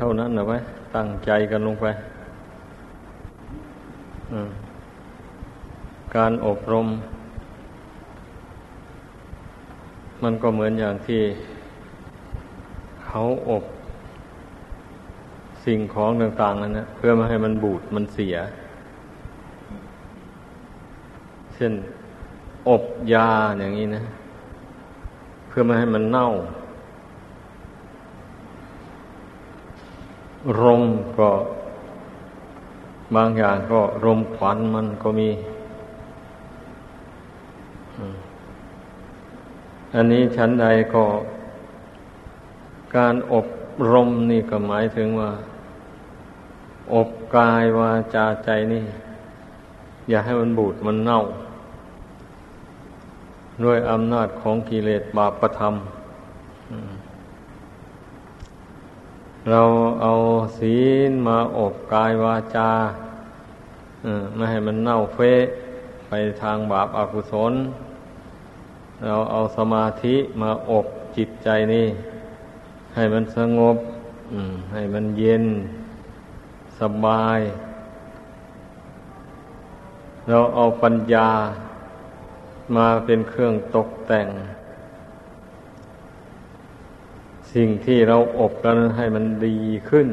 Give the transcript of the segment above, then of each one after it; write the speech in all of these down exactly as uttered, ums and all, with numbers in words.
เท่านั้นนะไหมตั้งใจกันลงไปการอบรมมันก็เหมือนอย่างที่เขาอบสิ่งของต่างๆนั่นนะเพื่อไม่ให้มันบูดมันเสียเช่นอบยาอย่างนี้นะเพื่อไม่ให้มันเน่าลมก็บางอย่างก็ลมขวัญมันก็มีอันนี้ชั้นใดก็การอบรมนี่ก็หมายถึงว่าอบกายวาจาใจนี่อย่าให้มันบูดมันเน่าด้วยอำนาจของกิเลสบาปธรรมเราเอาศีลมาอบกายวาจาไม่ให้มันเน่าเฟะไปทางบาปอกุศลเราเอาสมาธิมาอบจิตใจนี่ให้มันสงบให้มันเย็นสบายเราเอาปัญญามาเป็นเครื่องตกแต่งสิ่งที่เราอบกันให้มันดีขึ้น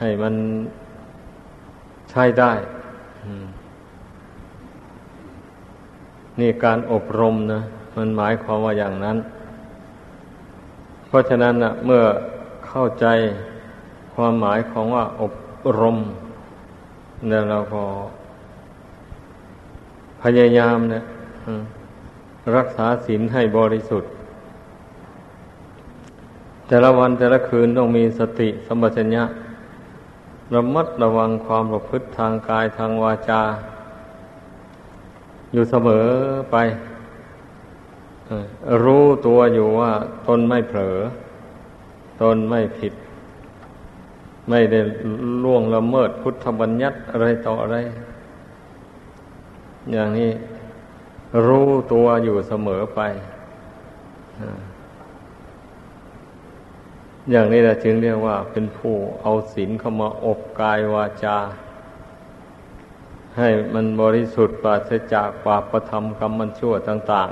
ให้มันใช้ได้นี่การอบรมนะมันหมายความว่าอย่างนั้นเพราะฉะนั้นนะเมื่อเข้าใจความหมายของว่าอบรมเนี่ยเราก็พยายามเนี่ยรักษาศีลให้บริสุทธิ์แต่ละวันแต่ละคืนต้องมีสติสัมปชัญญะระมัดระวังความประพฤติทางกายทางวาจาอยู่เสมอไปรู้ตัวอยู่ว่าตนไม่เผลอตนไม่ผิดไม่ได้ล่วงละเมิดพุทธบัญญัติอะไรต่ออะไรอย่างนี้รู้ตัวอยู่เสมอไปอย่างนี้แหละจึงเรียกว่าเป็นผู้เอาศีลเข้ามาอบกายวาจาให้มันบริสุทธิ์ปราศจากบาปธรรมกรรมชั่วต่าง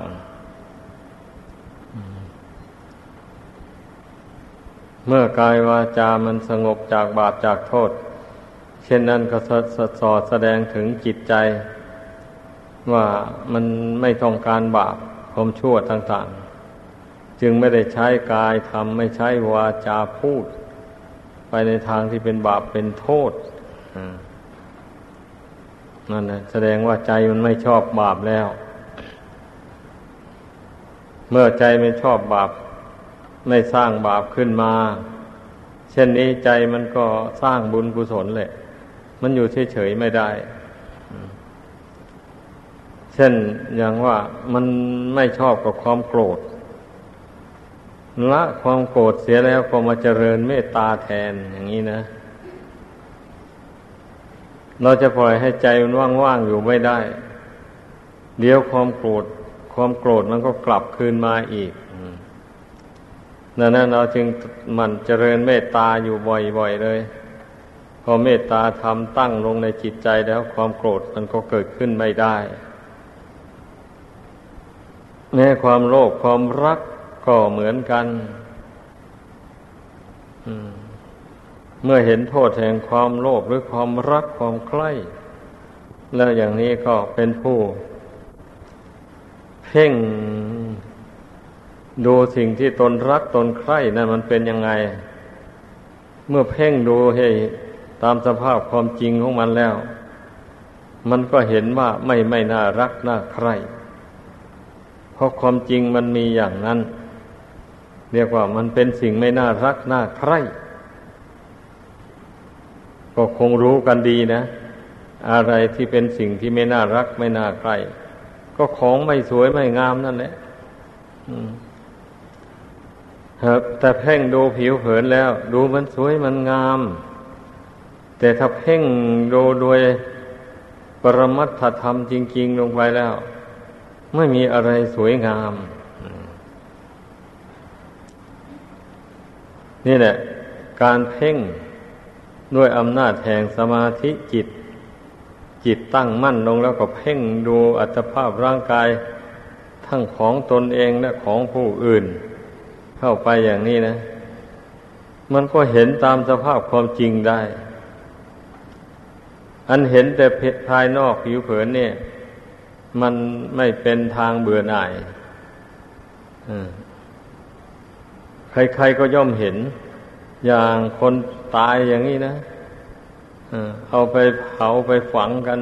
ๆเมื่อกายวาจามันสงบจากบาปจากโทษเช่นนั้นก็สอดแสดงถึงจิตใจว่ามันไม่ต้องการบาปความชั่วต่างๆจึงไม่ได้ใช้กายทำไม่ใช้วาจาพูดไปในทางที่เป็นบาปเป็นโทษนั่นแหละแสดงว่าใจมันไม่ชอบบาปแล้วเมื่อใจไม่ชอบบาปไม่สร้างบาปขึ้นมาเช่นนี้ใจมันก็สร้างบุญกุศลแหละมันอยู่เฉยๆไม่ได้เช่นอย่างว่ามันไม่ชอบกับความโกรธละความโกรธเสียแล้วก็มาเจริญเมตตาแทนอย่างนี้นะเราจะปล่อยให้ใจมันว่างๆอยู่ไม่ได้เดี๋ยวความโกรธความโกรธมันก็กลับคืนมาอีกดังนั้นเราจึงหมั่นเจริญเมตตาอยู่บ่อยๆเลยพอเมตตาธรรมตั้งลงในจิตใจแล้วความโกรธมันก็เกิดขึ้นไม่ได้แม้ความโลภความรักก็เหมือนกันเมื่อเห็นโทษแห่งความโลภหรือความรักความใคร่แล้วอย่างนี้ก็เป็นผู้เพ่งดูสิ่งที่ตนรักตนใคร่นั่นมันเป็นยังไงเมื่อเพ่งดูให้ตามสภาพความจริงของมันแล้วมันก็เห็นว่าไม่ไม่น่ารักน่าใคร่เพราะความจริงมันมีอย่างนั้นเรียกว่ามันเป็นสิ่งไม่น่ารักน่าใคร่ก็คงรู้กันดีนะอะไรที่เป็นสิ่งที่ไม่น่ารักไม่น่าใคร่ก็ของไม่สวยไม่งามนั่นแหละแต่เพ่งดูผิวเผินแล้วดูมันสวยมันงามแต่ถ้าเพ่งดูด้วยปรมัตถธรรมจริงๆลงไปแล้วไม่มีอะไรสวยงามนี่แหละ การเพ่งด้วยอำนาจแห่งสมาธิจิตจิตตั้งมั่นลงแล้วก็เพ่งดูอัตภาพร่างกายทั้งของตนเองและของผู้อื่นเข้าไปอย่างนี้นะมันก็เห็นตามสภาพความจริงได้อันเห็นแต่ภายนอกผิวเผินเนี่ยมันไม่เป็นทางเบื่อหน่ายใครๆก็ย่อมเห็นอย่างคนตายอย่างนี้นะเอาไปเผาไปฝังกัน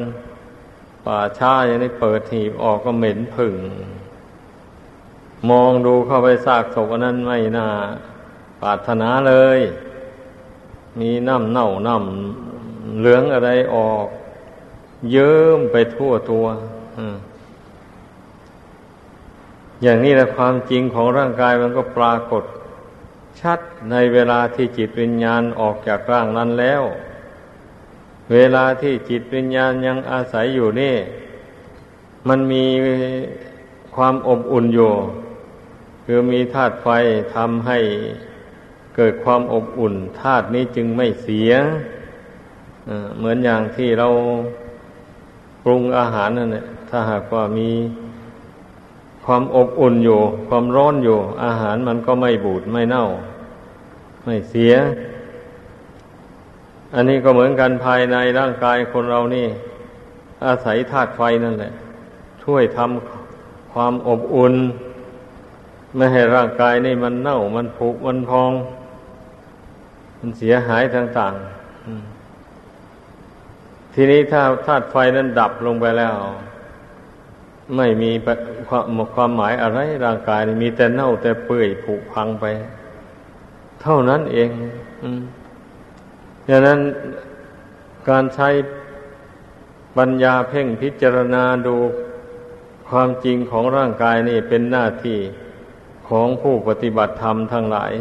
ป่าช้าอย่างนี้เปิดหีบออกก็เหม็นผึ่งมองดูเข้าไปซากศพอันนั้นไม่น่าปรารถนาเลยมีน้ำเน่าน้ำเหลืองอะไรออกเยิ้มไปทั่วตัวอย่างนี้แหละความจริงของร่างกายมันก็ปรากฏชัดในเวลาที่จิตวิญญาณออกจากร่างนั้นแล้วเวลาที่จิตวิญญาณยังอาศัยอยู่นี่มันมีความอบอุ่นอยู่คือมีธาตุไฟทำให้เกิดความอบอุ่นธาตุนี้จึงไม่เสียเหมือนอย่างที่เราปรุงอาหารนั่นแหละถ้าหากว่ามีความอบอุ่นอยู่ความร้อนอยู่อาหารมันก็ไม่บูดไม่เน่าไม่เสียอันนี้ก็เหมือนกันภายในร่างกายคนเรานี่อาศัยธาตุไฟนั่นแหละช่วยทำความอบอุ่นไม่ให้ร่างกายนี่มันเน่ามันผุมันพองมันเสียหายต่างๆทีนี้ถ้าธาตุไฟนั้นดับลงไปแล้วไม่มีความความหมายอะไรร่างกายนี่มีแต่เน่าแต่เปื่อยผุพังไปเท่านั้นเองดังนั้นการใช้ปัญญาเพ่งพิจารณาดูความจริงของร่างกายนี่เป็นหน้าที่ของผู้ปฏิบัติธรรมทั้งหลาย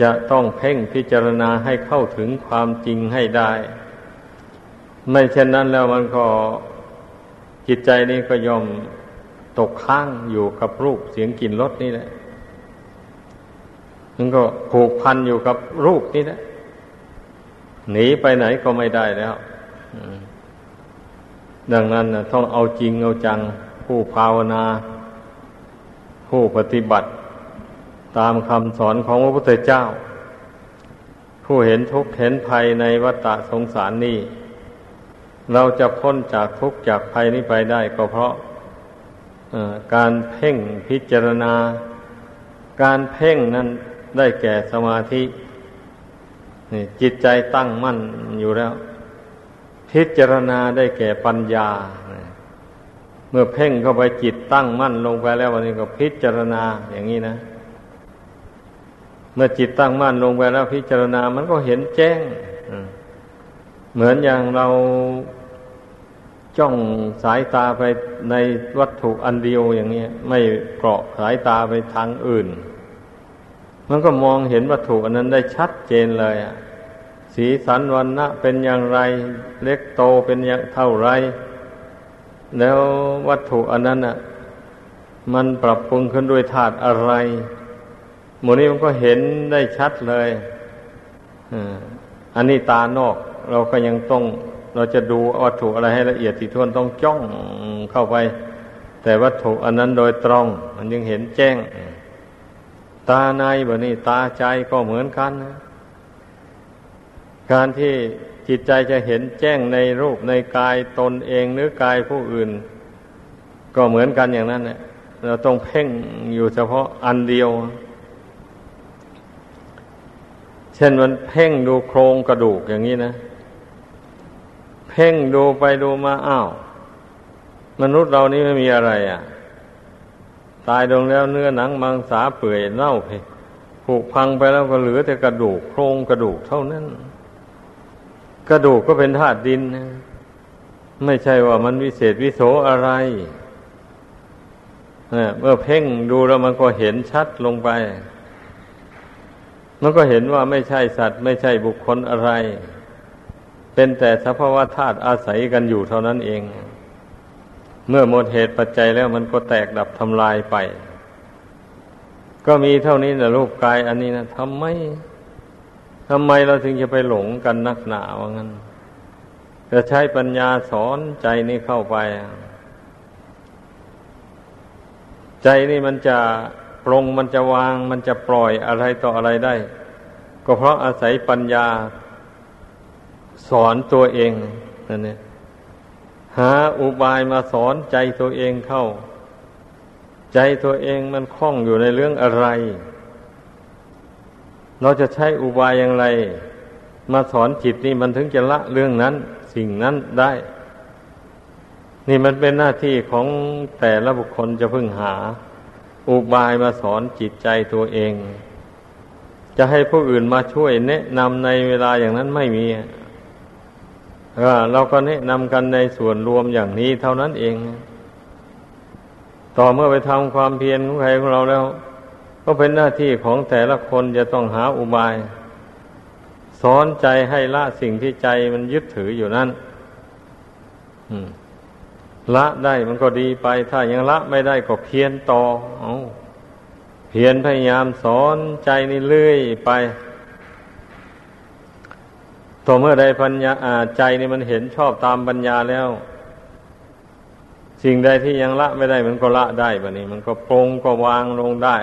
จะต้องเพ่งพิจารณาให้เข้าถึงความจริงให้ได้ไม่เช่นนั้นแล้วมันก็จิตใจนี่ก็ยอมตกข้างอยู่กับรูปเสียงกลิ่นรสนี่แหละมันก็ผูกพันอยู่กับรูปนี่แหละหนีไปไหนก็ไม่ได้แล้วดังนั้นต้องเอาจริงเอาจังผู้ภาวนาผู้ปฏิบัติตามคำสอนของพระพุทธเจ้าผู้เห็นทุกข์เห็นภัยในวัฏสงสารนี้เราจะพ้นจากทุกข์จากภัยนี้ไปได้ก็เพราะการเพ่งพิจารณาการเพ่งนั้นได้แก่สมาธินี่จิตใจตั้งมั่นอยู่แล้วพิจารณาได้แก่ปัญญาเมื่อเพ่งเข้าไปจิตตั้งมั่นลงไปแล้ววันนี้ก็พิจารณาอย่างนี้นะเมื่อจิตตั้งมั่นลงไปแล้วพิจารณามันก็เห็นแจ้งเหมือนอย่างเราจ้องสายตาไปในวัตถุอันเดียวอย่างนี้ไม่เกาะสายตาไปทางอื่นมันก็มองเห็นวัตถุอันนั้นได้ชัดเจนเลยอ่ะสีสันวรรณะเป็นอย่างไรเล็กโตเป็นอย่างเท่าไรแล้ววัตถุอันนั้นอ่ะมันปรับปรุงขึ้นด้วยธาตุอะไรหมู่นี้มันก็เห็นได้ชัดเลยอันนี้ตานอกเราก็ยังต้องเราจะดูวัตถุอะไรให้ละเอียดถี่ถ้วนต้องจ้องเข้าไปแต่วัตถุอันนั้นโดยตรงมันยังเห็นแจ้งตาในแบบนี้ตาใจก็เหมือนกันนะการที่จิตใจจะเห็นแจ้งในรูปในกายตนเองหรือกายผู้อื่นก็เหมือนกันอย่างนั้นแหละเราต้องเพ่งอยู่เฉพาะอันเดียวเช่นมันเพ่งดูโครงกระดูกอย่างนี้นะเพ่งดูไปดูมาอ้าวมนุษย์เรานี่ไม่มีอะไรอ่ะตายลงแล้วเนื้อหนังมังสาเปื่อยเน่าไปผุพังไปแล้วก็เหลือแต่กระดูกโครงกระดูกเท่านั้นกระดูกก็เป็นธาตุดินนะไม่ใช่ว่ามันวิเศษวิโสอะไรนะเมื่อเพ่งดูแล้วมันก็เห็นชัดลงไปมันก็เห็นว่าไม่ใช่สัตว์ไม่ใช่บุคคลอะไรเป็นแต่สภาวะธาตุอาศัยกันอยู่เท่านั้นเองเมื่อหมดเหตุปัจจัยแล้วมันก็แตกดับทำลายไปก็มีเท่านี้นะรูปกายอันนี้นะทำไม ทำไมเราถึงจะไปหลงกันนักหนาว่างั้นจะใช้ปัญญาสอนใจนี้เข้าไปใจนี่มันจะปรงมันจะวางมันจะปล่อยอะไรต่ออะไรได้ก็เพราะอาศัยปัญญาสอนตัวเองนั่นเองหาอุบายมาสอนใจตัวเองเข้าใจตัวเองมันคล่องอยู่ในเรื่องอะไรเราจะใช้อุบายอย่างไรมาสอนจิตนี่มันถึงจะละเรื่องนั้นสิ่งนั้นได้นี่มันเป็นหน้าที่ของแต่ละบุคคลจะพึงหาอุบายมาสอนจิตใจตัวเองจะให้ผู้อื่นมาช่วยแนะนำในเวลาอย่างนั้นไม่มีเราก็แนะนำกันในส่วนรวมอย่างนี้เท่านั้นเองต่อเมื่อไปทำความเพียรของใครของเราแล้วก็เป็นหน้าที่ของแต่ละคนจะต้องหาอุบายสอนใจให้ละสิ่งที่ใจมันยึดถืออยู่นั้นละได้มันก็ดีไปถ้ายังละไม่ได้ก็เพียรต่อเอาเพียรพยายามสอนใจนี่เรื่อยไปต่อเมื่อใดปัญญาใจนี่มันเห็นชอบตามปัญญาแล้วสิ่งใดที่ยังละไม่ได้มันก็ละได้บัดนี้มันก็ปรงก็วางลงได้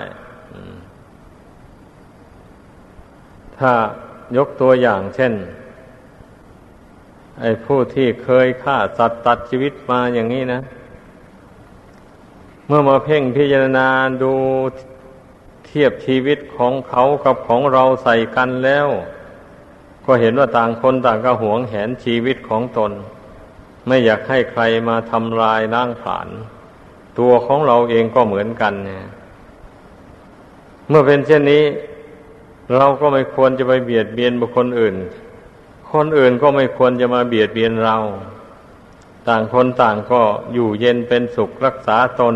ถ้ายกตัวอย่างเช่นไอ้ผู้ที่เคยฆ่าสัตว์ตัดชีวิตมาอย่างนี้นะเมื่อมาเพ่งพิจารณาดูเทียบชีวิตของเขากับของเราใส่กันแล้วก็เห็นว่าต่างคนต่างก็หวงแหนชีวิตของตนไม่อยากให้ใครมาทำลายล้างผลาญตัวของเราเองก็เหมือนกันเนี่ยเมื่อเป็นเช่นนี้เราก็ไม่ควรจะไปเบียดเบียนบุคคลอื่นคนอื่นก็ไม่ควรจะมาเบียดเบียนเราต่างคนต่างก็อยู่เย็นเป็นสุขรักษาตน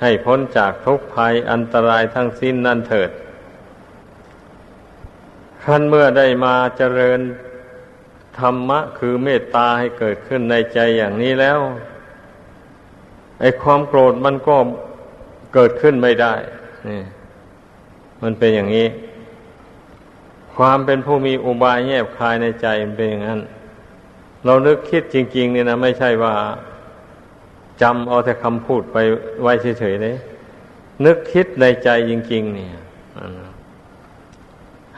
ให้พ้นจากทุกภัยอันตรายทั้งสิ้นนั่นเถิดขั้นเมื่อได้มาเจริญธรรมะคือเมตตาให้เกิดขึ้นในใจอย่างนี้แล้วไอ้ความโกรธมันก็เกิดขึ้นไม่ได้นี่มันเป็นอย่างนี้ความเป็นผู้มีอุบายแยบคายในใจมันเป็นอย่างนั้นเรานึกคิดจริงๆเนี่ยนะไม่ใช่ว่าจำเอาแต่คำพูดไปไว้เฉยๆเลยนึกคิดในใจจริงๆเนี่ย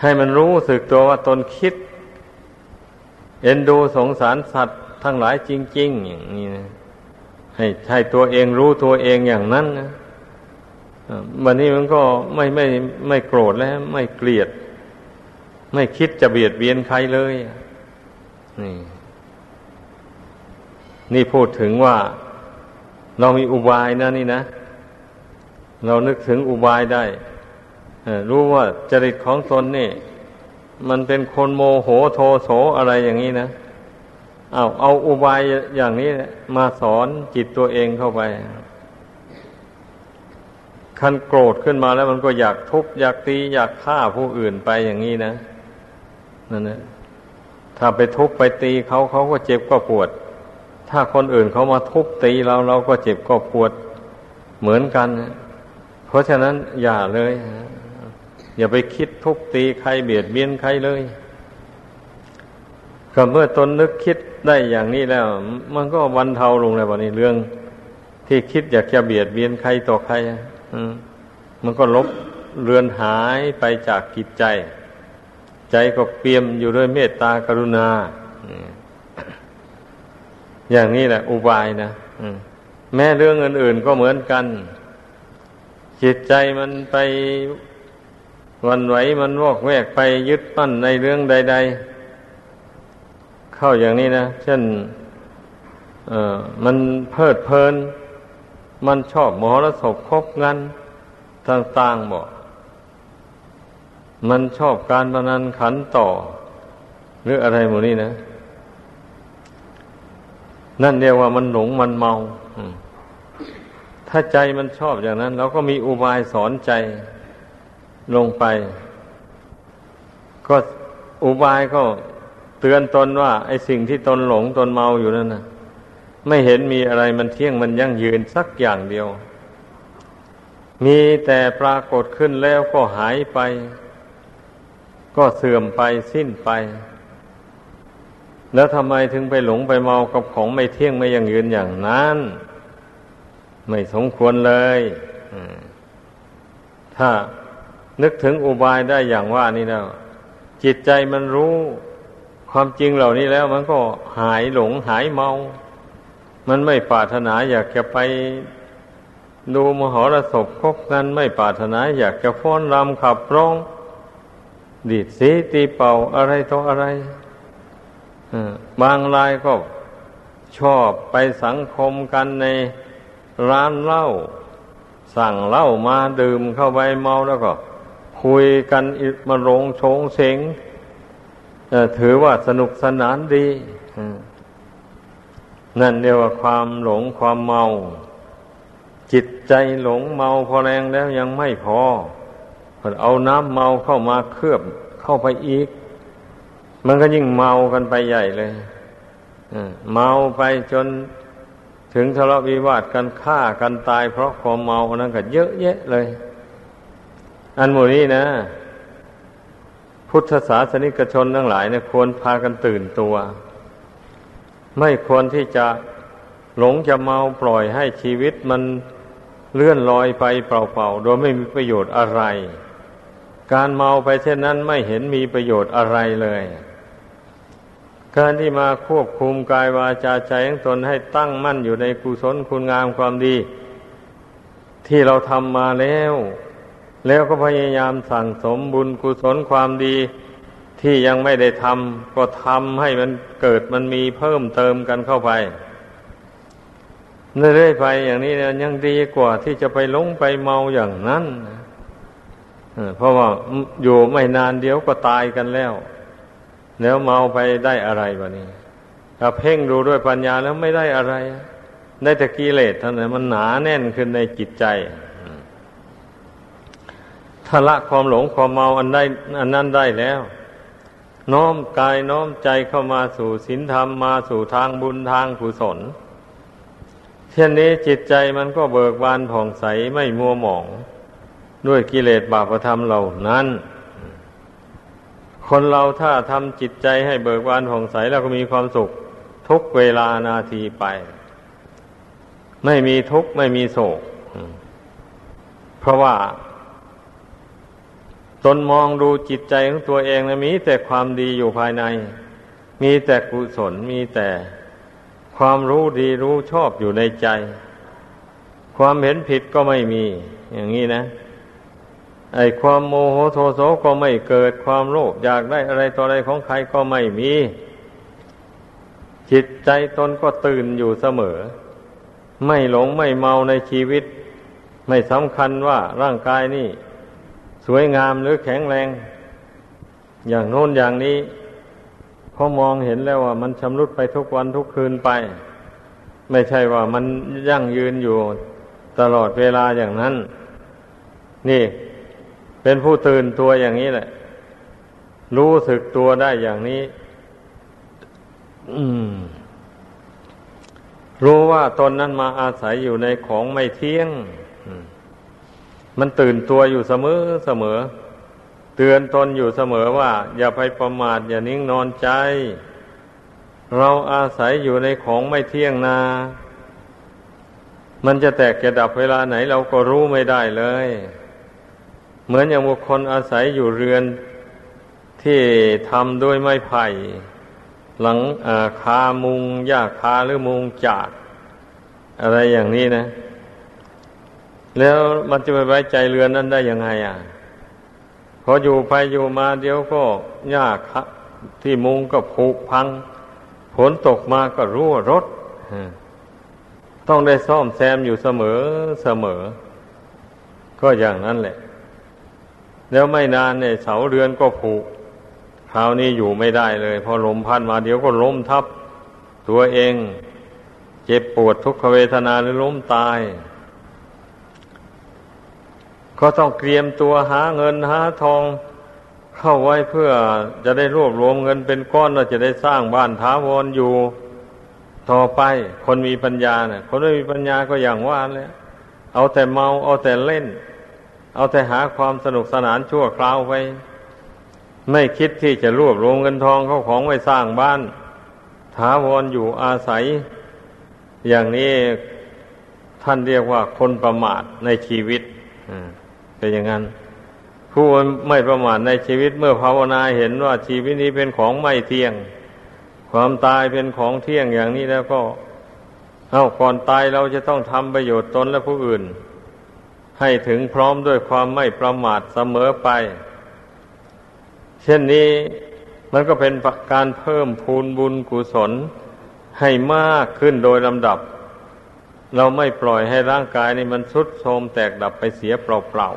ให้มันรู้สึกตัวว่าตนคิดเอ็นดูสงสารสัตว์ทั้งหลายจริงๆอย่างนี้นะให้ใช่ตัวเองรู้ตัวเองอย่างนั้นนะวันนี้มันก็ไม่ไม่ไม่โกรธแล้วไม่เกลียดไม่คิดจะเบียดเบียนใครเลยนี่นี่พูดถึงว่าเรามีอุบายนะนี่นะเรานึกถึงอุบายได้รู้ว่าจริตของตนนี่มันเป็นคนโมโหโทโสอะไรอย่างนี้นะเอาเอาอุบายอย่างนี้มาสอนจิตตัวเองเข้าไปคันโกรธขึ้นมาแล้วมันก็อยากทุบอยากตีอยากฆ่าผู้อื่นไปอย่างนี้นะนั่นนะถ้าไปทุบไปตีเขาเขาก็เจ็บก็ปวดถ้าคนอื่นเขามาทุบตีเราเราก็เจ็บก็ปวดเหมือนกันเพราะฉะนั้นอย่าเลยอย่าไปคิดทุบตีใครเบียดเบียนใครเลยก็เมื่อตนนึกคิดได้อย่างนี้แล้วมันก็บรรเทาลงในวันนี้เรื่องที่คิดอยากจะเบียดเบียนใครต่อใครมันก็ลบเลือนหายไปจากจิตใจใจก็เปี่ยมอยู่ด้วยเมตตากรุณาอย่างนี้แหละอุบายนะแม้เรื่องอื่นๆก็เหมือนกันจิตใจมันไปวันไหวมันวอกแวกไปยึดมั่นในเรื่องใดๆเข้าอย่างนี้นะเช่นเอ่อมันเพลิดเพลินมันชอบมหรสพคบงันต่างๆบ่มันชอบการพนันขันต่อหรืออะไรหมดนี่นะนั่นเรียกว่ามันหลงมันเมาถ้าใจมันชอบอย่างนั้นเราก็มีอุบายสอนใจลงไปก็อุบายก็เตือนตนว่าไอ้สิ่งที่ตนหลงตนเมาอยู่นั่นน่ะไม่เห็นมีอะไรมันเที่ยงมันยั่งยืนสักอย่างเดียวมีแต่ปรากฏขึ้นแล้วก็หายไป ก็เสื่อมไปสิ้นไปแล้วทำไมถึงไปหลงไปเมากับของไม่เที่ยงไม่ยั่งยืนอย่างนั้นไม่สมควรเลยถ้านึกถึงอุบายได้อย่างว่านี่แล้วจิตใจมันรู้ความจริงเหล่านี้แล้วมันก็หายหลงหายเมามันไม่ปรารถนาอยากจะไปดูมหรสพคบนั้นไม่ปรารถนาอยากจะฟ้อนรำขับร้องดีดสีตีเป่าอะไรต่ออะไรบางรายก็ชอบไปสังคมกันในร้านเหล้าสั่งเหล้ามาดื่มเข้าไปเมาแล้วก็คุยกันมาโรงโฉงเฉงถือว่าสนุกสนานดีนั่นเรียกว่าความหลงความเมาจิตใจหลงเมาพอแรงแล้วยังไม่พอเอาน้ำเมาเข้ามาเคลือบเข้าไปอีกมันก็ยิ่งเมากันไปใหญ่เลยเมาไปจนถึงทะเลาะวิวาทกันฆ่ากันตายเพราะความเมานั้นก็เยอะแยะเลยอันหมู่นี้นะพุทธศาสนิกชนทั้งหลายเนี่ยควรพากันตื่นตัวไม่ควรที่จะหลงจะเมาปล่อยให้ชีวิตมันเลื่อนลอยไปเปล่าๆโดยไม่มีประโยชน์อะไรการเมาไปเช่นนั้นไม่เห็นมีประโยชน์อะไรเลยการที่มาควบคุมกายวาจาใจของตนให้ตั้งมั่นอยู่ในกุศลคุณงามความดีที่เราทำมาแล้วแล้วก็พยายามสั่งสมบุญกุศลความดีที่ยังไม่ได้ทำก็ทำให้มันเกิดมันมีเพิ่มเติมกันเข้าไปเรื่อยๆไปอย่างนี้เนี่ยยังดีกว่าที่จะไปหลงไปเมาอย่างนั้นเพราะว่าอยู่ไม่นานเดียวก็ตายกันแล้วแล้วเมาไปได้อะไรวะนี่ถ้าเพ่งดูด้วยปัญญาแล้วไม่ได้อะไรได้แต่กิเลสเท่านั้นมันหนาแน่นขึ้นในจิตใจถ้าละความหลงความเมาอันได้อันนั้นได้แล้วน้อมกายน้อมใจเข้ามาสู่ศีลธรรมมาสู่ทางบุญทางกุศลเช่นนี้จิตใจมันก็เบิกบานผ่องใสไม่มัวหมองด้วยกิเลสบาปธรรมเหล่านั้นคนเราถ้าทำจิตใจให้เบิกบานผ่องใสแล้วก็มีความสุขทุกเวลานาทีไปไม่มีทุกข์ไม่มีโศกเพราะว่าตนมองดูจิตใจของตัวเองนะมีแต่ความดีอยู่ภายในมีแต่กุศลมีแต่ความรู้ดีรู้ชอบอยู่ในใจความเห็นผิดก็ไม่มีอย่างนี้นะไอ้ความโมโหโทโสก็ไม่เกิดความโลภอยากได้อะไรต่ออะไรของใครก็ไม่มีจิตใจตนก็ตื่นอยู่เสมอไม่หลงไม่เมาในชีวิตไม่สำคัญว่าร่างกายนี่สวยงามหรือแข็งแรงอย่างโน้นอย่างนี้พอมองเห็นแล้วว่ามันชำรุดไปทุกวันทุกคืนไปไม่ใช่ว่ามันยั่งยืนอยู่ตลอดเวลาอย่างนั้นนี่เป็นผู้ตื่นตัวอย่างนี้แหละรู้สึกตัวได้อย่างนี้รู้ว่าตนนั้นมาอาศัยอยู่ในของไม่เที่ยงมันตื่นตัวอยู่เสมอเสมอเตือนตนอยู่เสมอว่าอย่าไปประมาทอย่านิ่งนอนใจเราอาศัยอยู่ในของไม่เที่ยงนามันจะแตกจะดับเวลาไหนเราก็รู้ไม่ได้เลยเหมือนอย่างบุคคลอาศัยอยู่เรือนที่ทำด้วยไม้ไผ่หลังคามุงหญ้าคาหรือมุงจากอะไรอย่างนี้นะแล้วมันจะไปไว้ใจเรือนนั้นได้ยังไงอ่ะพออยู่ไปอยู่มาเดี๋ยวก็หญ้าคาที่มุงก็ผุพังฝนตกมาก็รั่วรถต้องได้ซ่อมแซมอยู่เสมอเสมอก็อย่างนั้นแหละแล้วไม่นานเนี่ยเสาเรือนก็ผุคราวนี้อยู่ไม่ได้เลยพอลมพัดมาเดี๋ยวก็ล้มทับตัวเองเจ็บปวดทุกขเวทนาหรือล้มตายก็ต้องเตรียมตัวหาเงินหาทองเข้าไว้เพื่อจะได้รวบรวมเงินเป็นก้อนแล้วจะได้สร้างบ้านถาวรอยู่ต่อไปคนมีปัญญาเนี่ยคนไม่มีปัญญาก็อย่างว่าแล้วเอาแต่เมาเอาแต่เล่นเอาแต่หาความสนุกสนานชั่วคราวไป ไม่คิดที่จะรวบรวมเงินทองเข้าของไว้สร้างบ้านถาวรอยู่อาศัยอย่างนี้ท่านเรียกว่าคนประมาทในชีวิตเป็นอย่างนั้นผู้ไม่ประมาทในชีวิตเมื่อภาวนาเห็นว่าชีวิตนี้เป็นของไม่เที่ยงความตายเป็นของเที่ยงอย่างนี้แล้วก็เอ้าก่อนตายเราจะต้องทำประโยชน์ตนและผู้อื่นให้ถึงพร้อมด้วยความไม่ประมาทเสมอไปเช่นนี้มันก็เป็นการเพิ่มพูนบุญกุศลให้มากขึ้นโดยลำดับเราไม่ปล่อยให้ร่างกายนี่มันทรุดโทรมแตกดับไปเสียเปล่า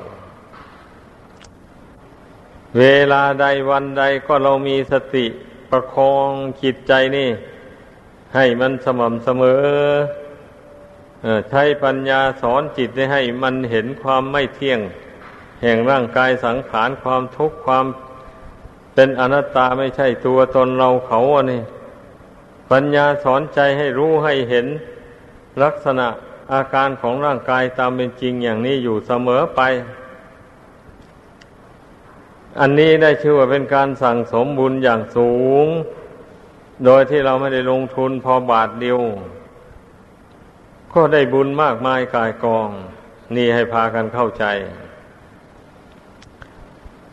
ๆเวลาใดวันใดก็เรามีสติประคองจิตใจนี่ให้มันสม่ำเสมอใช้ปัญญาสอนจิตให้มันเห็นความไม่เที่ยงแห่งร่างกายสังขารความทุกข์ความเป็นอนัตตาไม่ใช่ตัวตนเราเขาอันนี้ปัญญาสอนใจให้รู้ให้เห็นลักษณะอาการของร่างกายตามเป็นจริงอย่างนี้อยู่เสมอไปอันนี้ได้ชื่อว่าเป็นการสั่งสมบุญอย่างสูงโดยที่เราไม่ได้ลงทุนพอบาทเดียวก็ได้บุญมากมายกายกองนี่ให้พากันเข้าใจ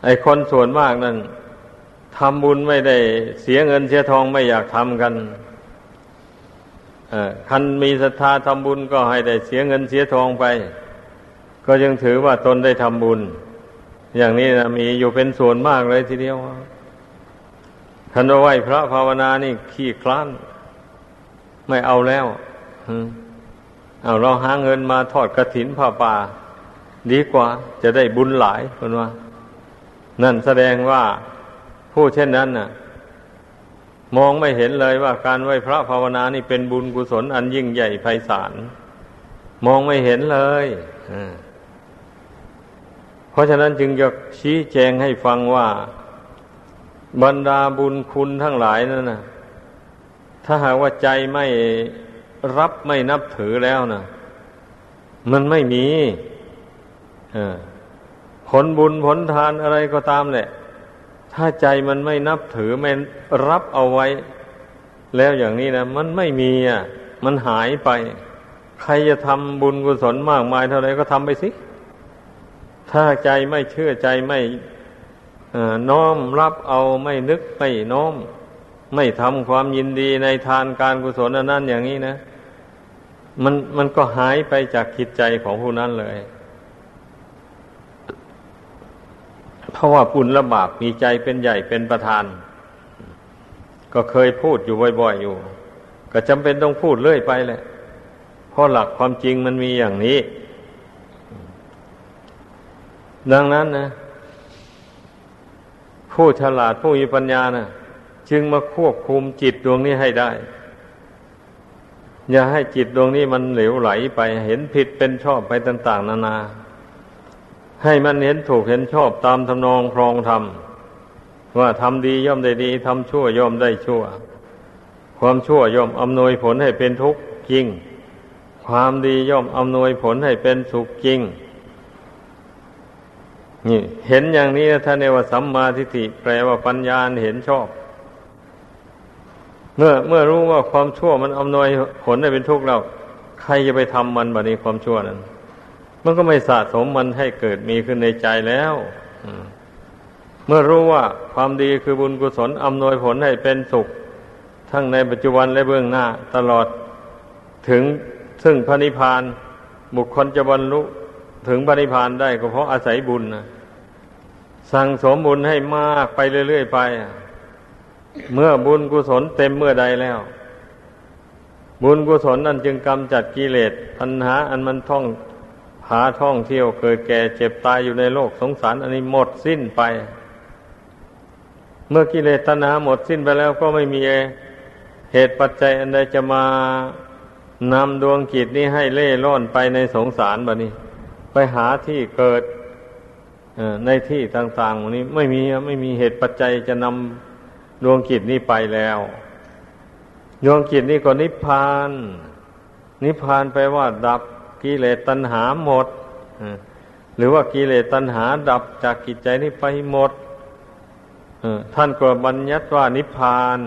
ไอ้คนส่วนมากนั่นทำบุญไม่ได้เสียเงินเสียทองไม่อยากทำกันคันมีศรัทธาทำบุญก็ให้ได้เสียเงินเสียทองไปก็ยังถือว่าตนได้ทำบุญอย่างนี้นะมีอยู่เป็นส่วนมากเลยทีเดียวคันไหว้พระภาวนานี่ขี้คร้านไม่เอาแล้วเอาเราหาเงินมาทอดกฐินผ้าป่าดีกว่าจะได้บุญหลายคนว่านั่นแสดงว่าผู้เช่นนั้นน่ะมองไม่เห็นเลยว่าการไหว้พระภาวนานี่เป็นบุญกุศลอันยิ่งใหญ่ไพศาลมองไม่เห็นเลยเพราะฉะนั้นจึงจะชี้แจงให้ฟังว่าบรรดาบุญคุณทั้งหลายนั่นน่ะถ้าหากว่าใจไม่รับไม่นับถือแล้วน่ะมันไม่มีผลบุญผลทานอะไรก็ตามแหละถ้าใจมันไม่นับถือไม่รับเอาไว้แล้วอย่างนี้นะมันไม่มีอ่ะมันหายไปใครจะทำบุญกุศลมากมายเท่าไหร่ก็ทำไปสิถ้าใจไม่เชื่อใจไม่น้อมรับเอาไม่นึกไม่น้อมไม่ทำความยินดีในทานการกุศลนั่นอย่างนี้นะมันมันก็หายไปจากจิตใจของผู้นั้นเลยเพราะว่าบุญและบาปมีใจเป็นใหญ่เป็นประธานก็เคยพูดอยู่บ่อยๆอยู่ก็จำเป็นต้องพูดเรื่อยไปแหละเพราะหลักความจริงมันมีอย่างนี้ดังนั้นนะผู้ฉลาดผู้มีปัญญานะจึงมาควบคุมจิตดวงนี้ให้ได้อย่าให้จิตดวงนี้มันเหลวไหลไปเห็นผิดเป็นชอบไปต่างๆนานาให้มันเห็นถูกเห็นชอบตามทำนองครองธรรมว่าทำดีย่อมได้ดีทำชั่วย่อมได้ชั่วความชั่วย่อมอำนวยผลให้เป็นทุกข์จริงความดีย่อมอำนวยผลให้เป็นสุขจริงนี่เห็นอย่างนี้ท่านเรียกว่าสัมมาทิฏฐิแปลว่าปัญญาเห็นชอบเมื่อเมื่อรู้ว่าความชั่วมันอำนวยผลให้เป็นทุกข์แล้วใครจะไปทำมันบัดนี้ความชั่วนั้นมันก็ไม่สะสมมันให้เกิดมีขึ้นในใจแล้วเมื่อรู้ว่าความดีคือบุญกุศลอำนวยผลให้เป็นสุขทั้งในปัจจุบันและเบื้องหน้าตลอดถึงซึ่งพระนิพพานบุคคลจะบรรลุถึงพระนิพพานได้ก็เพราะอาศัยบุญนะสั่งสมบุญให้มากไปเรื่อยๆไปเมื่อบุญกุศลเต็มเมื่อใดแล้วบุญกุศลนั้นจึงกำจัดกิเลสปัญหาอันมันท่องหาท่องเที่ยวเกิดแก่เจ็บตายอยู่ในโลกสงสารอันนี้หมดสิ้นไปเมื่อกิเลสตัณหาหมดสิ้นไปแล้วก็ไม่มีเหตุปัจจัยอันใดจะมานำดวงจิตนี้ให้เล่ร่อนไปในสงสารบัดนี้ไปหาที่เกิดในที่ต่างๆวันนี้ไม่มีไม่มีเหตุปัจจัยจะนำดวงจิตนี้ไปแล้วดวงจิตนี้ก็นิพพานนิพพานแปลว่าดับกิเลสตัณหาหมดหรือว่ากิเลสตัณหาดับจากจิตใจนี้ไปหมด ท่านก็บัญญัติว่านิพพาน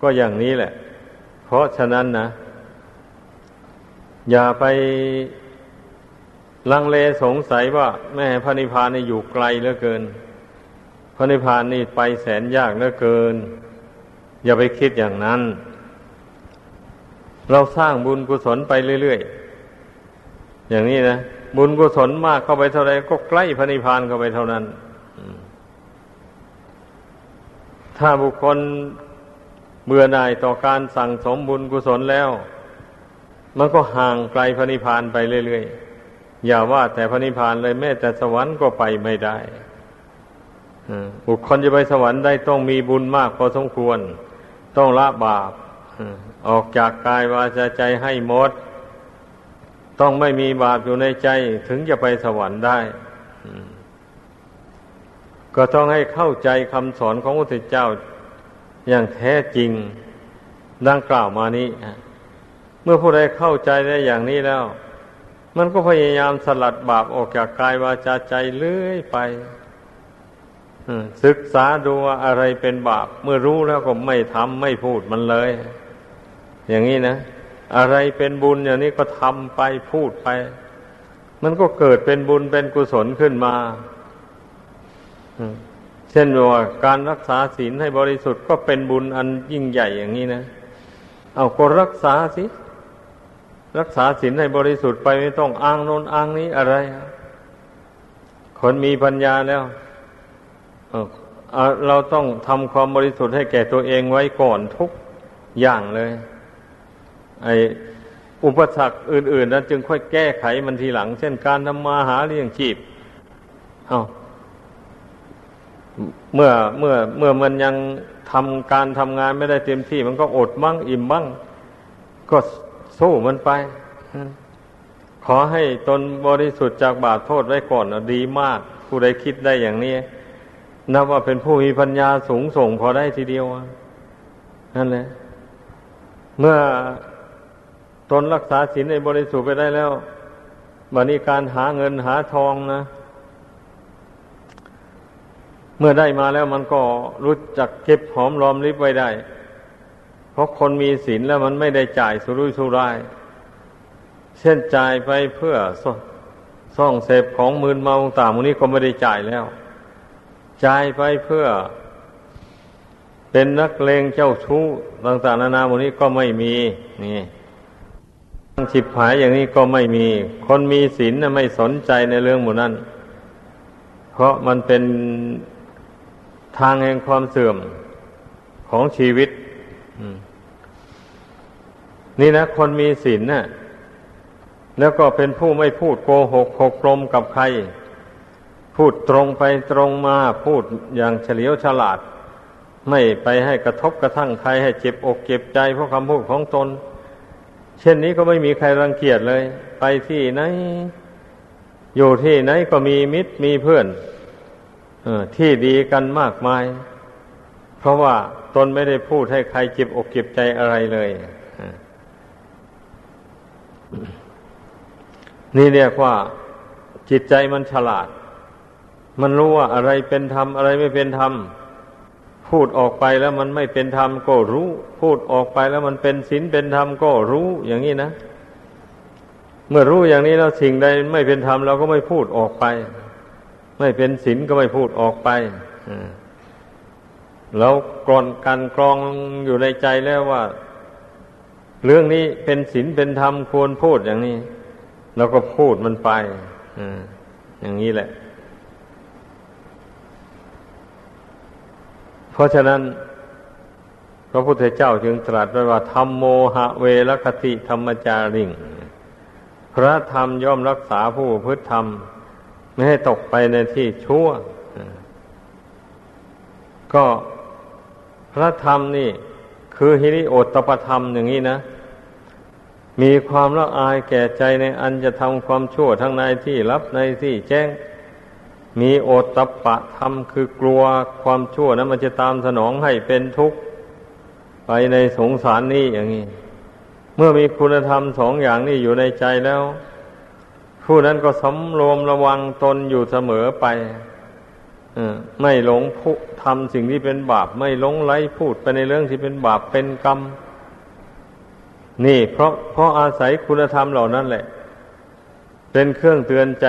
ก็อย่างนี้แหละเพราะฉะนั้นนะอย่าไปลังเลสงสัยว่าแม่พระนิพพานนี่อยู่ไกลเหลือเกินพระนิพพานนี่ไปแสนยากเหลือเกินอย่าไปคิดอย่างนั้นเราสร้างบุญกุศลไปเรื่อยๆอย่างนี้นะบุญกุศลมากเข้าไปเท่าไรก็ใกล้พระนิพพานเข้าไปเท่านั้นถ้าบุคคลเบื่อหน่ายต่อการสั่งสมบุญกุศลแล้วมันก็ห่างไกลพระนิพพานไปเรื่อยๆอย่าว่าแต่พระนิพพานเลยแม้แต่สวรรค์ก็ไปไม่ได้บุคคลจะไปสวรรค์ได้ต้องมีบุญมากพอสมควรต้องละบาปออกจากกายวาจาใจให้หมดต้องไม่มีบาปอยู่ในใจถึงจะไปสวรรค์ได้ก็ต้องให้เข้าใจคำสอนของพระพุทธเจ้าอย่างแท้จริงดังกล่าวมานี้เมื่อผู้ใดเข้าใจได้อย่างนี้แล้วมันก็พยายามสลัดบาปออกจากกายวาจาใจเลื่อยไปศึกษาดูว่าอะไรเป็นบาปเมื่อรู้แล้วก็ไม่ทำไม่พูดมันเลยอย่างนี้นะอะไรเป็นบุญอย่างนี้ก็ทำไปพูดไปมันก็เกิดเป็นบุญเป็นกุศลขึ้นมาเช่นว่าการรักษาศีลให้บริสุทธิ์ก็เป็นบุญอันยิ่งใหญ่อย่างนี้นะเอาก็รักษาสิรักษาศีลให้บริสุทธิ์ไปไม่ต้องอ้างโน้นอ้างนี้อะไรคนมีปัญญาแล้วเราต้องทำความบริสุทธิ์ให้แก่ตัวเองไว้ก่อนทุกอย่างเลยไอ้อุปสรรคอื่นๆนั้นจึงค่อยแก้ไขมันทีหลังเช่นการทำมาหาเลี้ยงชีพเอ้าเมื่อเมื่อเมื่อมันยังทำการทำงานไม่ได้เต็มที่มันก็อดบ้างอิ่มบ้างก็สู้มันไปขอให้ตนบริสุทธิ์จากบาปโทษไว้ก่อนนะดีมากผู้ใดคิดได้อย่างนี้นับว่าเป็นผู้มีปัญญาสูงส่งพอได้ทีเดียวนั่นแหละเมื่อตนรักษาศีลในบริสุทธิ์ไปได้แล้วบัดนี้การหาเงินหาทองนะเมื่อได้มาแล้วมันก็รู้จักเก็บหอมรอมริบไว้ได้เพราะคนมีศีลแล้วมันไม่ได้จ่ายสุรุ่ยสุร่ายเช่นจ่ายไปเพื่อซ่องเสพของมึนเมาต่างๆพวกนี้ก็ไม่ได้จ่ายแล้วจ่ายไปเพื่อเป็นนักเลงเจ้าชู้ต่างๆนานาพวกนี้ก็ไม่มีนี่ฉิบหายอย่างนี้ก็ไม่มีคนมีศีลน่ะไม่สนใจในเรื่องหมู่นั้นเพราะมันเป็นทางแห่งความเสื่อมของชีวิตนี่นะคนมีศีลน่ะแล้วก็เป็นผู้ไม่พูดโกหกหกลมกับใครพูดตรงไปตรงมาพูดอย่างเฉลียวฉลาดไม่ไปให้กระทบกระทั่งใครให้เจ็บอกเจ็บใจเพราะคำพูดของตนเช่นนี้ก็ไม่มีใครรังเกียจเลยไปที่ไหนอยู่ที่ไหนก็มีมิตรมีเพื่อนเอ่อที่ดีกันมากมายเพราะว่าตนไม่ได้พูดให้ใครเจ็บอกเจ็บใจอะไรเลยนี่เรียกว่าจิตใจมันฉลาดมันรู้ว่าอะไรเป็นธรรมอะไรไม่เป็นธรรมพูดออกไปแล้วมันไม่เป็นธรรมก็รู้พูดออกไปแล้วมันเป็นศีลเป็นธรรมก็รู้อย่างนี้นะเมื่อรู้อย่างนี้แล้วสิ่งใดไม่เป็นธรรมเราก็ไม่พูดออกไปไม่เป็นศีลก็ไม่พูดออกไปแล้วกรอนกันกรองอยู่ในใจแล้วว่าเรื่องนี้เป็นศีลเป็นธรรมควรพูดอย่างนี้เราก็พูดมันไปอย่างนี้แหละเพราะฉะนั้นพระพุทธเจ้าจึงตรัสไว้ว่าธัมโมหะเวรคติธรรมจาริงพระธรรมย่อมรักษาผู้ประพฤติธรรมไม่ให้ตกไปในที่ชั่วก็พระธรรมนี่คือหิริโอตปธรรมอย่างนี้นะมีความละอายแก่ใจในอันจะทำความชั่วทั้งในที่ลับในที่แจ้งมีโอตตัปปะธรรมคือกลัวความชั่วนั้นมันจะตามสนองให้เป็นทุกข์ไปในสงสารนี้อย่างนี้เมื่อมีคุณธรรมสองอย่างนี้อยู่ในใจแล้วผู้นั้นก็สำรวมระวังตนอยู่เสมอไป ไม่หลงทำสิ่งที่เป็นบาปไม่หลงไหลพูดไปในเรื่องที่เป็นบาปเป็นกรรมนี่เพราะเพราะอาศัยคุณธรรมเหล่านั้นแหละเป็นเครื่องเตือนใจ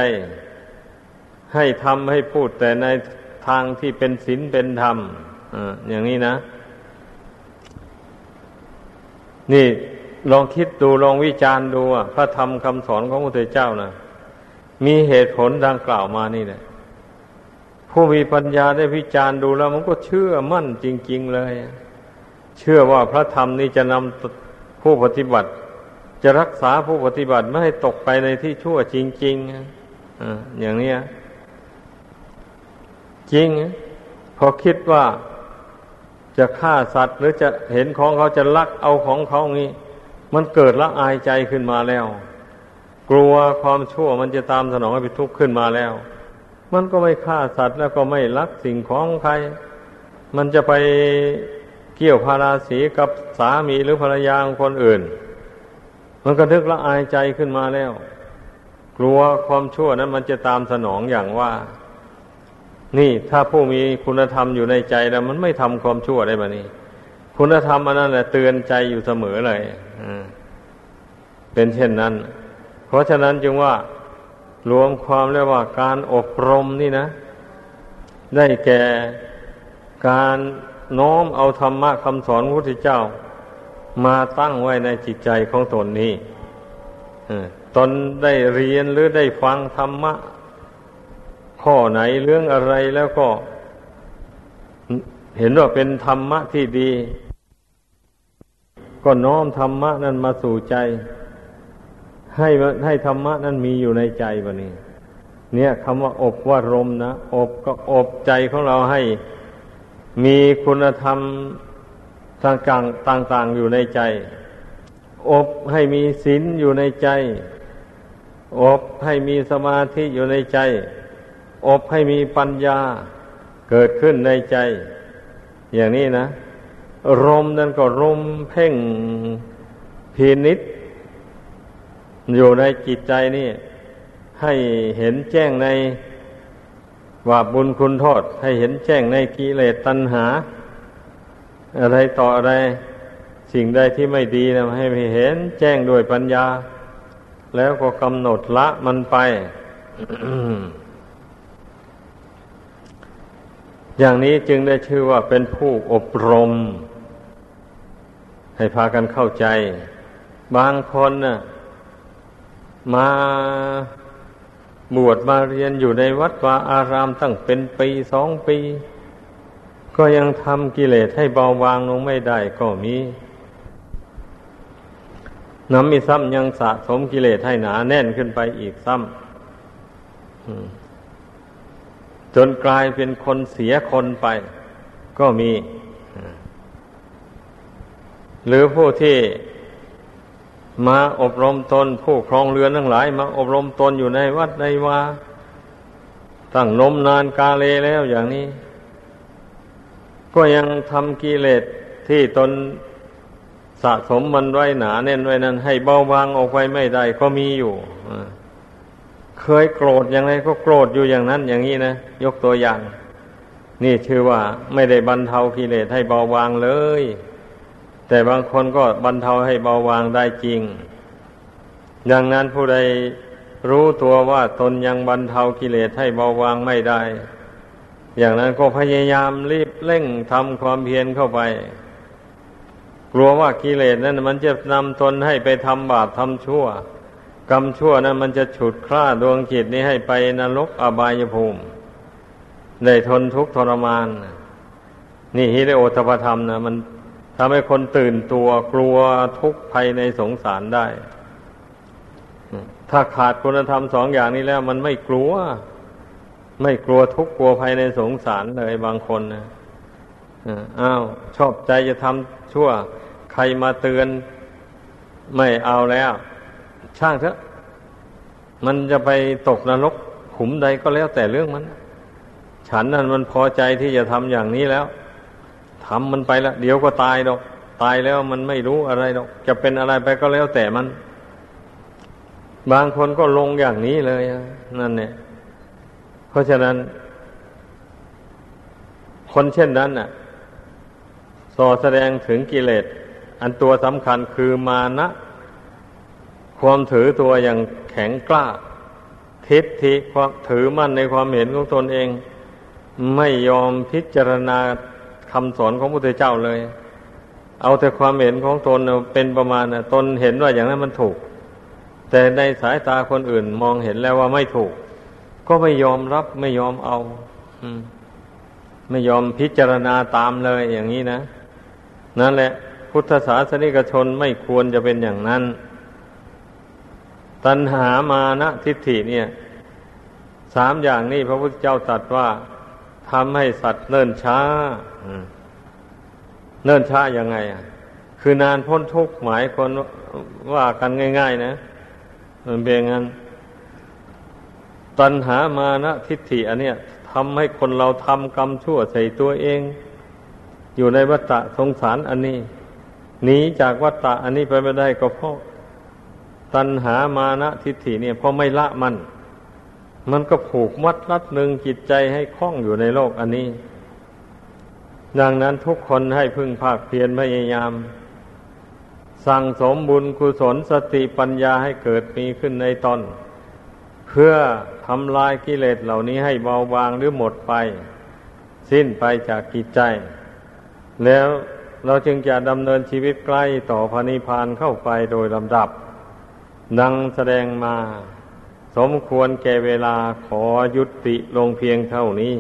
ให้ทำให้พูดแต่ในทางที่เป็นศีลเป็นธรรมอย่างนี้นะนี่ลองคิดดูลองวิจารณ์ดูพระธรรมคำสอนของพระพุทธเจ้านะมีเหตุผลดังกล่าวมานี่แหละผู้มีปัญญาได้วิจารณ์ดูแล้วมันก็เชื่อมั่นจริงๆเลยเชื่อว่าพระธรรมนี้จะนำผู้ปฏิบัติจะรักษาผู้ปฏิบัติไม่ให้ตกไปในที่ชั่วจริงๆ อ, อย่างนี้จริงพอคิดว่าจะฆ่าสัตว์หรือจะเห็นของเขาจะลักเอาของเขางี้มันเกิดละอายใจขึ้นมาแล้วกลัวความชั่วมันจะตามสนองให้เป็นทุกข์ขึ้นมาแล้วมันก็ไม่ฆ่าสัตว์แล้วก็ไม่ลักสิ่งของใครมันจะไปเกี่ยวพาราสีกับสามีหรือภรรยาของคนอื่นมันก็นึกละอายใจขึ้นมาแล้วกลัวความชั่วนั้นมันจะตามสนองอย่างว่านี่ถ้าผู้มีคุณธรรมอยู่ในใจแล้วมันไม่ทำความชั่วได้บัดนี้คุณธรรมอันนั้นแหละเตือนใจอยู่เสมอเลยเป็นเช่นนั้นเพราะฉะนั้นจึงว่ารวมความแล้วว่าการอบรมนี่นะได้แก่การน้อมเอาธรรมะคำสอนพระพุทธเจ้ามาตั้งไว้ในจิตใจของตนนี้ตนได้เรียนหรือได้ฟังธรรมะข้อไหนเรื่องอะไรแล้วก็เห็นว่าเป็นธรรมะที่ดีก็น้อมธรรมะนั้นมาสู่ใจให้ให้ธรรมะนั้นมีอยู่ในใจบัดนี้เนี่ยคำว่าอบว่ารมนะอบก็อบใจของเราให้มีคุณธรรมต่างๆต่างๆอยู่ในใจอบให้มีศีลอยู่ในใจอบให้มีสมาธิอยู่ในใจอบให้มีปัญญาเกิดขึ้นในใจอย่างนี้นะรมนั้นก็รมเพ่งพินิจอยู่ในจิตใจนี่ให้เห็นแจ้งในบาปบุญคุณโทษให้เห็นแจ้งในกิเลสตัณหาอะไรต่ออะไรสิ่งใดที่ไม่ดีนะให้เห็นแจ้งด้วยปัญญาแล้วก็กำหนดละมันไป อย่างนี้จึงได้ชื่อว่าเป็นผู้อบรมให้พากันเข้าใจบางคนน่ะมาบวชมาเรียนอยู่ในวัดวาอารามตั้งเป็นปีสองปีก็ยังทำกิเลสให้เบาบางลงไม่ได้ก็มีน้ำมีซ้ำยังสะสมกิเลสให้หนาแน่นขึ้นไปอีกซ้ำจนกลายเป็นคนเสียคนไปก็มีหรือผู้ที่มาอบรมตนผู้ครองเรือนทั้งหลายมาอบรมตนอยู่ในวัดในวาตั้งนมนานกาเลแล้วอย่างนี้ก็ยังทำกิเลสที่ตนสะสมมันไว้หนาแน่นไว้นั้นให้เบาบางออกไปไม่ได้ก็มีอยู่เคยโกรธอย่างไรก็โกรธอยู่อย่างนั้นอย่างนี้นะยกตัวอย่างนี่ชื่อว่าไม่ได้บรรเทากิเลสให้เบาบางเลยแต่บางคนก็บรรเทาให้เบาบางได้จริงดังนั้นผู้ใดรู้ตัวว่าตนยังบรรเทากิเลสให้เบาบางไม่ได้อย่างนั้นก็พยายามรีบเร่งทำความเพียรเข้าไปกลัวว่ากิเลสนั้นมันจะนำตนให้ไปทำบาปทำชั่วกรรมชั่วนั้นมันจะฉุดคล้าดวงจิตนี้ให้ไปนรกอบายภูมิได้ทนทุกข์ทรมานนี่ฮิริโอตปธรรมนะมันทำให้คนตื่นตัวกลัวทุกข์ภัยในสงสารได้ถ้าขาดคุณธรรมสองอย่างนี้แล้วมันไม่กลัวไม่กลัวทุกข์กลัวภัยในสงสารเลยบางคนนะอ้าวชอบใจจะทำชั่วใครมาเตือนไม่เอาแล้วช่างเถอะมันจะไปตกนรกขุมใดก็แล้วแต่เรื่องมันฉันนั้นมันพอใจที่จะทำอย่างนี้แล้วทำมันไปละเดี๋ยวก็ตายดอกตายแล้วมันไม่รู้อะไรดอกจะเป็นอะไรไปก็แล้วแต่มันบางคนก็ลงอย่างนี้เลยนั่นเนี่ยเพราะฉะนั้น คนเช่นนั้นน่ะส่อแสดงถึงกิเลสอันตัวสำคัญคือมานะความถือตัวอย่างแข็งกล้าทิฏฐิความถือมั่นในความเห็นของตนเองไม่ยอมพิจารณาคำสอนของพระพุทธเจ้าเลยเอาแต่ความเห็นของตนเป็นประมาณน่ะตนเห็นว่าอย่างนั้นมันถูกแต่ในสายตาคนอื่นมองเห็นแล้วว่าไม่ถูกก็ไม่ยอมรับไม่ยอมเอาไม่ยอมพิจารณาตามเลยอย่างนี้นะนั่นแหละพุทธศาสนิกชนไม่ควรจะเป็นอย่างนั้นตัณหามานะทิฏฐิเนี่ยสามอย่างนี้พระพุทธเจ้าตรัสว่าทำให้สัตว์เนิ่นช้าเนิ่นช้ายังไงอ่ะคือนานพ้นทุกข์หมายคนว่ากันง่ายๆนะมันเป็นงั้นตัณหามานะทิฏฐิอันเนี้ยทำให้คนเราทำกรรมชั่วใส่ตัวเองอยู่ในวัฏฏะสงสารอันนี้หนีจากวัฏฏะอันนี้ไปไม่ได้ก็เพราะตัณหามานะทิฏฐิเนี่ยพอไม่ละมันมันก็ผูกมัดรัดนึงจิตใจให้คล่องอยู่ในโลกอันนี้ดังนั้นทุกคนให้พึ่งภาคเพียรพยายามสั่งสมบุญกุศลสติปัญญาให้เกิดมีขึ้นในตนเพื่อทำลายกิเลสเหล่านี้ให้เบาบางหรือหมดไปสิ้นไปจากจิตใจแล้วเราจึงจะดำเนินชีวิตใกล้ต่อพระนิพพานเข้าไปโดยลำดับดังแสดงมาสมควรแก่เวลาขอยุติลงเพียงเท่านี้